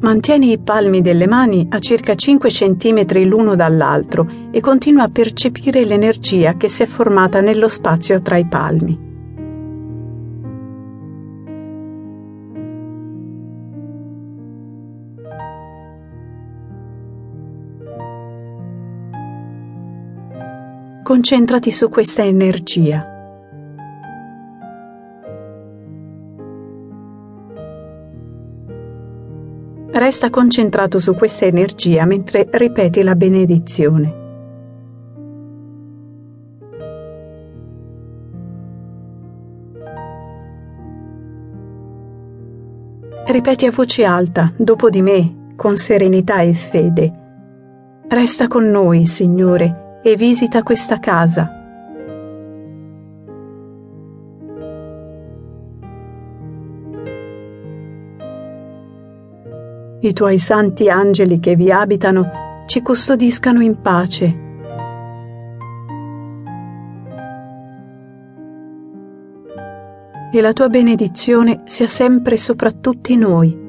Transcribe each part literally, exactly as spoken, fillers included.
Mantieni i palmi delle mani a circa cinque centimetri l'uno dall'altro e continua a percepire l'energia che si è formata nello spazio tra i palmi. Concentrati su questa energia. Resta concentrato su questa energia mentre ripeti la benedizione. Ripeti a voce alta, dopo di me, con serenità e fede. Resta con noi, Signore, e visita questa casa. I tuoi santi angeli che vi abitano ci custodiscano in pace. E la tua benedizione sia sempre e sopra tutti noi.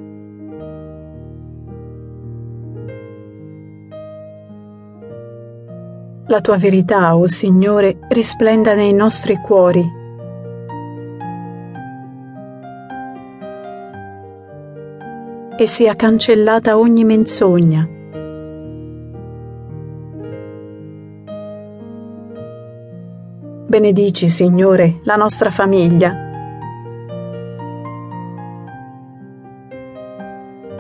La tua verità, o Signore, risplenda nei nostri cuori. E sia cancellata ogni menzogna. Benedici, Signore, la nostra famiglia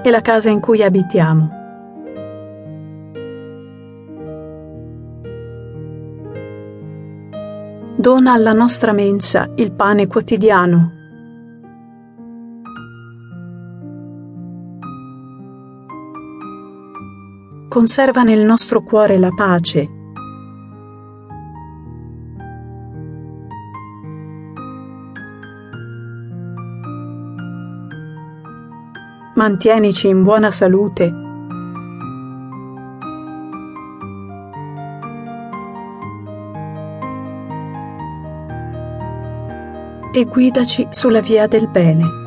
e la casa in cui abitiamo. Dona alla nostra mensa il pane quotidiano. Conserva nel nostro cuore la pace. Mantienici in buona salute. E guidaci sulla via del bene.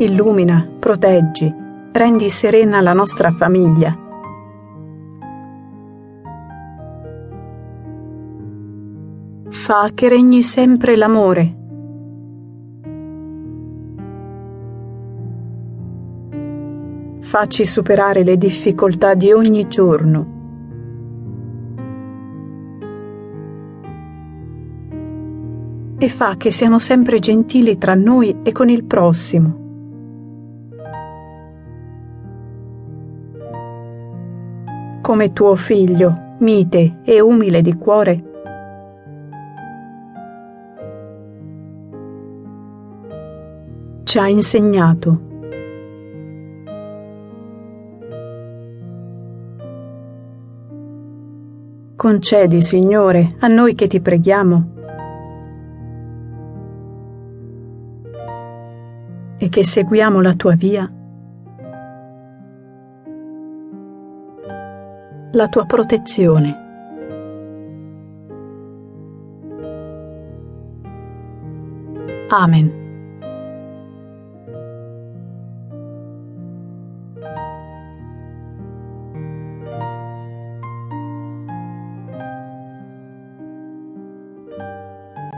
Illumina, proteggi, rendi serena la nostra famiglia. Fa che regni sempre l'amore. Facci superare le difficoltà di ogni giorno. E fa che siamo sempre gentili tra noi e con il prossimo. Come tuo figlio, mite e umile di cuore, ci ha insegnato. Concedi, Signore, a noi che ti preghiamo e che seguiamo la tua via, la tua protezione. Amen.